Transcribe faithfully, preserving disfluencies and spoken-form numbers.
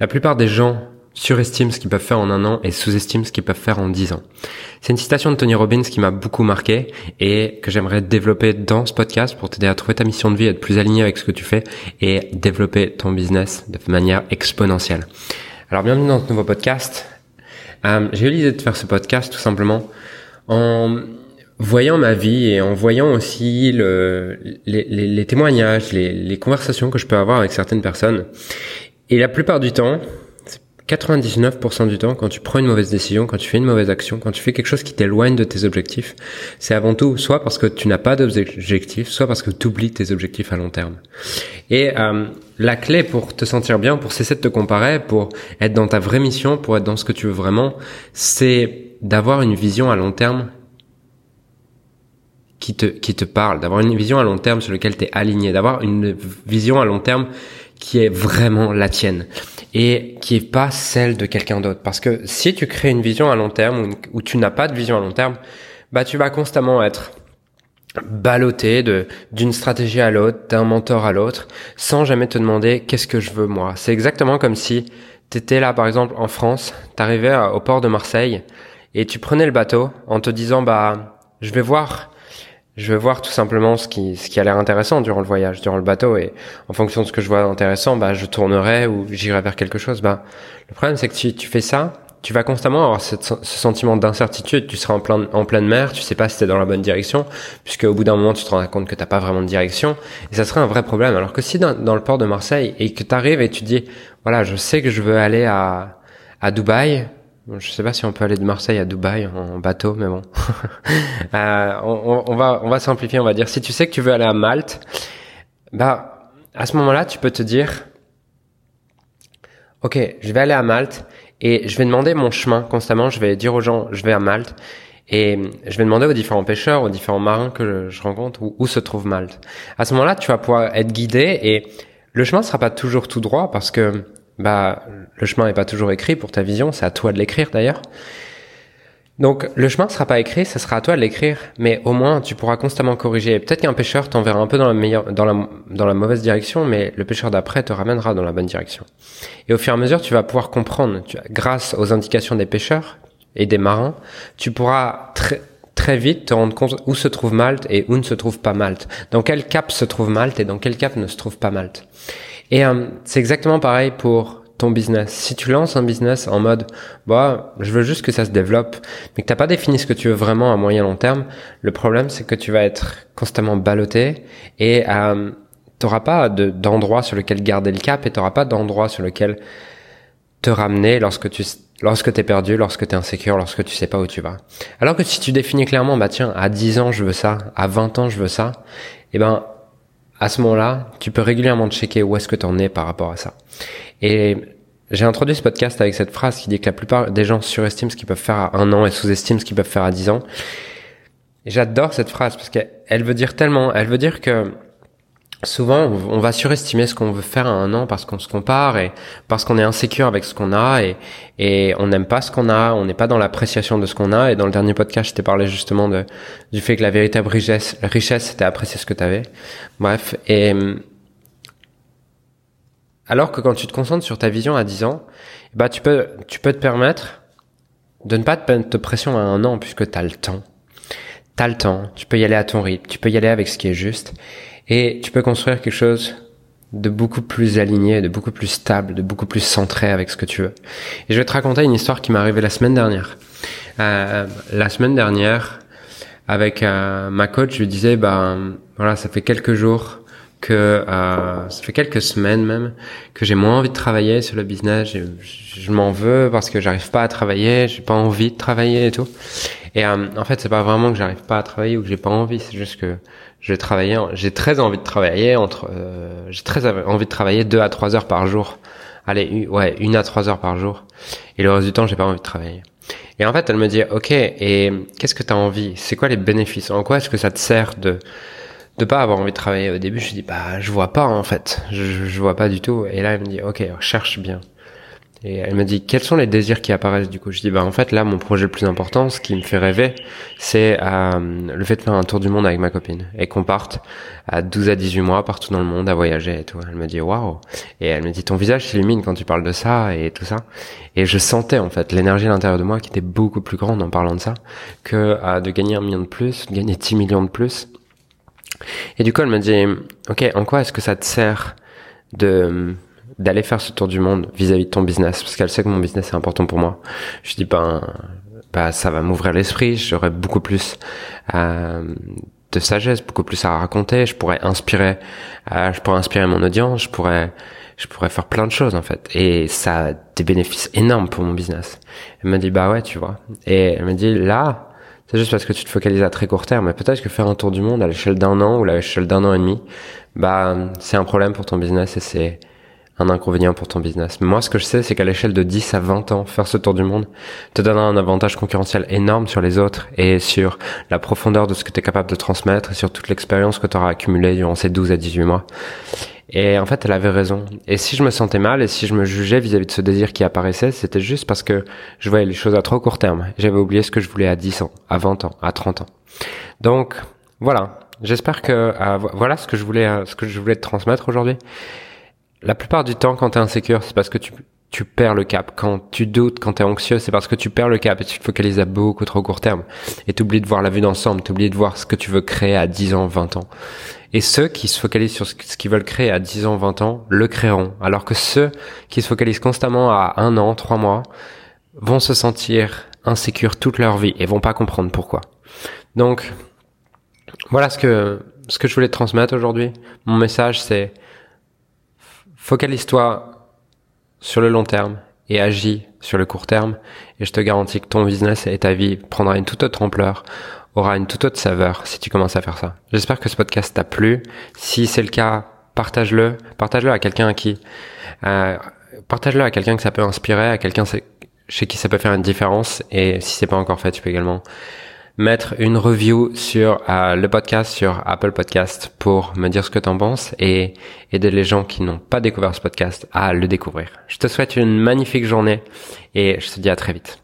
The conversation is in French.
La plupart des gens surestiment ce qu'ils peuvent faire en un an et sous-estiment ce qu'ils peuvent faire en dix ans. C'est une citation de Tony Robbins qui m'a beaucoup marqué et que j'aimerais développer dans ce podcast pour t'aider à trouver ta mission de vie, être plus aligné avec ce que tu fais et développer ton business de manière exponentielle. Alors bienvenue dans ce nouveau podcast. Euh, j'ai eu l'idée de faire ce podcast tout simplement en voyant ma vie et en voyant aussi le, les, les, les témoignages, les, les conversations que je peux avoir avec certaines personnes. Et la plupart du temps, quatre-vingt-dix-neuf pour cent du temps, quand tu prends une mauvaise décision, quand tu fais une mauvaise action, quand tu fais quelque chose qui t'éloigne de tes objectifs, c'est avant tout soit parce que tu n'as pas d'objectifs, soit parce que tu oublies tes objectifs à long terme. Et euh, la clé pour te sentir bien, pour cesser de te comparer, pour être dans ta vraie mission, pour être dans ce que tu veux vraiment, c'est d'avoir une vision à long terme qui te, qui te parle, d'avoir une vision à long terme sur laquelle tu es aligné, d'avoir une vision à long terme qui est vraiment la tienne et qui est pas celle de quelqu'un d'autre. Parce que si tu crées une vision à long terme ou, une, ou tu n'as pas de vision à long terme, bah tu vas constamment être ballotté de d'une stratégie à l'autre, d'un mentor à l'autre, sans jamais te demander qu'est-ce que je veux moi. C'est exactement comme si t'étais là par exemple en France, t'arrivais au port de Marseille et tu prenais le bateau en te disant bah je vais voir. Je vais voir tout simplement ce qui ce qui a l'air intéressant durant le voyage, durant le bateau, et en fonction de ce que je vois intéressant, bah je tournerai ou j'irai vers quelque chose. Bah le problème c'est que si tu fais ça, tu vas constamment avoir cette, ce sentiment d'incertitude. Tu seras en plein en pleine mer, tu sais pas si t'es dans la bonne direction, puisque au bout d'un moment tu te rends compte que t'as pas vraiment de direction, et ça serait un vrai problème. Alors que si dans, dans le port de Marseille et que t'arrives et tu dis voilà je sais que je veux aller à à Dubaï. Je sais pas si on peut aller de Marseille à Dubaï en bateau, mais bon. euh, on, on va, on va simplifier, on va dire. Si tu sais que tu veux aller à Malte, bah, à ce moment-là, tu peux te dire, ok, je vais aller à Malte et je vais demander mon chemin constamment. Je vais dire aux gens, je vais à Malte et je vais demander aux différents pêcheurs, aux différents marins que je rencontre où, où se trouve Malte. À ce moment-là, tu vas pouvoir être guidé et le chemin sera pas toujours tout droit parce que bah le chemin est pas toujours écrit pour ta vision, c'est à toi de l'écrire d'ailleurs. Donc le chemin sera pas écrit, ça sera à toi de l'écrire, mais au moins tu pourras constamment corriger. Et peut-être qu'un pêcheur t'enverra un peu dans la meilleure, dans la dans la mauvaise direction, mais le pêcheur d'après te ramènera dans la bonne direction. Et au fur et à mesure, tu vas pouvoir comprendre, tu, grâce aux indications des pêcheurs et des marins, tu pourras très très vite te rendre compte où se trouve Malte et où ne se trouve pas Malte, dans quel cap se trouve Malte et dans quel cap ne se trouve pas Malte. Et euh, c'est exactement pareil pour ton business. Si tu lances un business en mode bah je veux juste que ça se développe, mais que t'as pas défini ce que tu veux vraiment à moyen long terme, le problème c'est que tu vas être constamment ballotté et euh, t'auras pas de, d'endroit sur lequel garder le cap et t'auras pas d'endroit sur lequel te ramener lorsque tu lorsque t'es perdu, lorsque t'es insécure, lorsque tu sais pas où tu vas. Alors que si tu définis clairement bah tiens à dix ans je veux ça, à vingt ans je veux ça, et ben à ce moment-là, tu peux régulièrement checker où est-ce que t'en es par rapport à ça. Et j'ai introduit ce podcast avec cette phrase qui dit que la plupart des gens surestiment ce qu'ils peuvent faire à un an et sous-estiment ce qu'ils peuvent faire à dix ans. Et j'adore cette phrase parce qu'elle veut dire tellement, elle veut dire que souvent on va surestimer ce qu'on veut faire à un an parce qu'on se compare et parce qu'on est insécure avec ce qu'on a et, et on n'aime pas ce qu'on a, on n'est pas dans l'appréciation de ce qu'on a. Et dans le dernier podcast, je t'ai parlé justement de, du fait que la véritable richesse, la richesse, c'était apprécier ce que t'avais. Bref. Et, alors que quand tu te concentres sur ta vision à dix ans, bah, tu peux, tu peux te permettre de ne pas te mettre de pression à un an puisque t'as le temps. T'as le temps. Tu peux y aller à ton rythme. Tu peux y aller avec ce qui est juste. Et tu peux construire quelque chose de beaucoup plus aligné, de beaucoup plus stable, de beaucoup plus centré avec ce que tu veux. Et je vais te raconter une histoire qui m'est arrivée la semaine dernière. Euh, la semaine dernière, avec euh, ma coach, je lui disais, bah, voilà, ça fait quelques jours que, euh, ça fait quelques semaines même, que j'ai moins envie de travailler sur le business. Je, je m'en veux parce que j'arrive pas à travailler, j'ai pas envie de travailler et tout. Et euh, en fait, c'est pas vraiment que j'arrive pas à travailler ou que j'ai pas envie, c'est juste que je vais travailler, j'ai très envie de travailler entre, euh, j'ai très envie de travailler deux à trois heures par jour. Allez, ouais, une à trois heures par jour. Et le reste du temps, j'ai pas envie de travailler. Et en fait, elle me dit, ok, et qu'est-ce que t'as envie? C'est quoi les bénéfices? En quoi est-ce que ça te sert de, de pas avoir envie de travailler? Au début, je dis, bah, je vois pas, en fait. Je, je vois pas du tout. Et là, elle me dit, ok, cherche bien. Et elle m'a dit, quels sont les désirs qui apparaissent du coup? Je dis, bah en fait là, mon projet le plus important, ce qui me fait rêver, c'est euh, le fait de faire un tour du monde avec ma copine et qu'on parte à douze à dix-huit mois partout dans le monde à voyager et tout. Elle me dit, waouh. Et elle me dit, ton visage s'illumine quand tu parles de ça et tout ça. Et je sentais en fait l'énergie à l'intérieur de moi qui était beaucoup plus grande en parlant de ça que euh, de gagner un million de plus, de gagner dix millions de plus. Et du coup, elle me dit, ok, en quoi est-ce que ça te sert de... d'aller faire ce tour du monde vis-à-vis de ton business, parce qu'elle sait que mon business est important pour moi. Je dis, ben, ben ça va m'ouvrir l'esprit, j'aurai beaucoup plus euh, de sagesse, beaucoup plus à raconter, je pourrais inspirer, euh, je pourrais inspirer mon audience, je pourrais, je pourrais faire plein de choses en fait. Et ça a des bénéfices énormes pour mon business. Elle m'a dit, bah ouais, tu vois. Et elle m'a dit, là, c'est juste parce que tu te focalises à très court terme, mais peut-être que faire un tour du monde à l'échelle d'un an ou à l'échelle d'un an et demi, bah c'est un problème pour ton business et c'est un inconvénient pour ton business. Mais moi, ce que je sais, c'est qu'à l'échelle de dix à vingt ans, faire ce tour du monde te donne un avantage concurrentiel énorme sur les autres et sur la profondeur de ce que tu es capable de transmettre et sur toute l'expérience que tu auras accumulée durant ces douze à dix-huit mois. Et en fait, elle avait raison. Et si je me sentais mal et si je me jugeais vis-à-vis de ce désir qui apparaissait, c'était juste parce que je voyais les choses à trop court terme. J'avais oublié ce que je voulais à dix ans, à vingt ans, à trente ans. Donc, voilà. J'espère que euh, voilà ce que je voulais euh, ce que je voulais te transmettre aujourd'hui. La plupart du temps, quand t'es insécure, c'est parce que tu, tu perds le cap. Quand tu doutes, quand t'es anxieux, c'est parce que tu perds le cap et tu te focalises à beaucoup trop court terme. Et t'oublies de voir la vue d'ensemble, t'oublies de voir ce que tu veux créer à dix ans, vingt ans. Et ceux qui se focalisent sur ce qu'ils veulent créer à dix ans, vingt ans, le créeront. Alors que ceux qui se focalisent constamment à un an, trois mois, vont se sentir insécures toute leur vie et vont pas comprendre pourquoi. Donc, voilà ce que, ce que je voulais te transmettre aujourd'hui. Mon message, c'est focalise-toi sur le long terme et agis sur le court terme, et je te garantis que ton business et ta vie prendra une toute autre ampleur, aura une toute autre saveur si tu commences à faire ça. J'espère que ce podcast t'a plu. Si c'est le cas, partage-le, partage-le à quelqu'un à qui, euh, partage-le à quelqu'un que ça peut inspirer, à quelqu'un chez qui ça peut faire une différence. Et si c'est pas encore fait, tu peux également mettre une review sur euh, le podcast, sur Apple Podcast, pour me dire ce que t'en penses et aider les gens qui n'ont pas découvert ce podcast à le découvrir. Je te souhaite une magnifique journée et je te dis à très vite.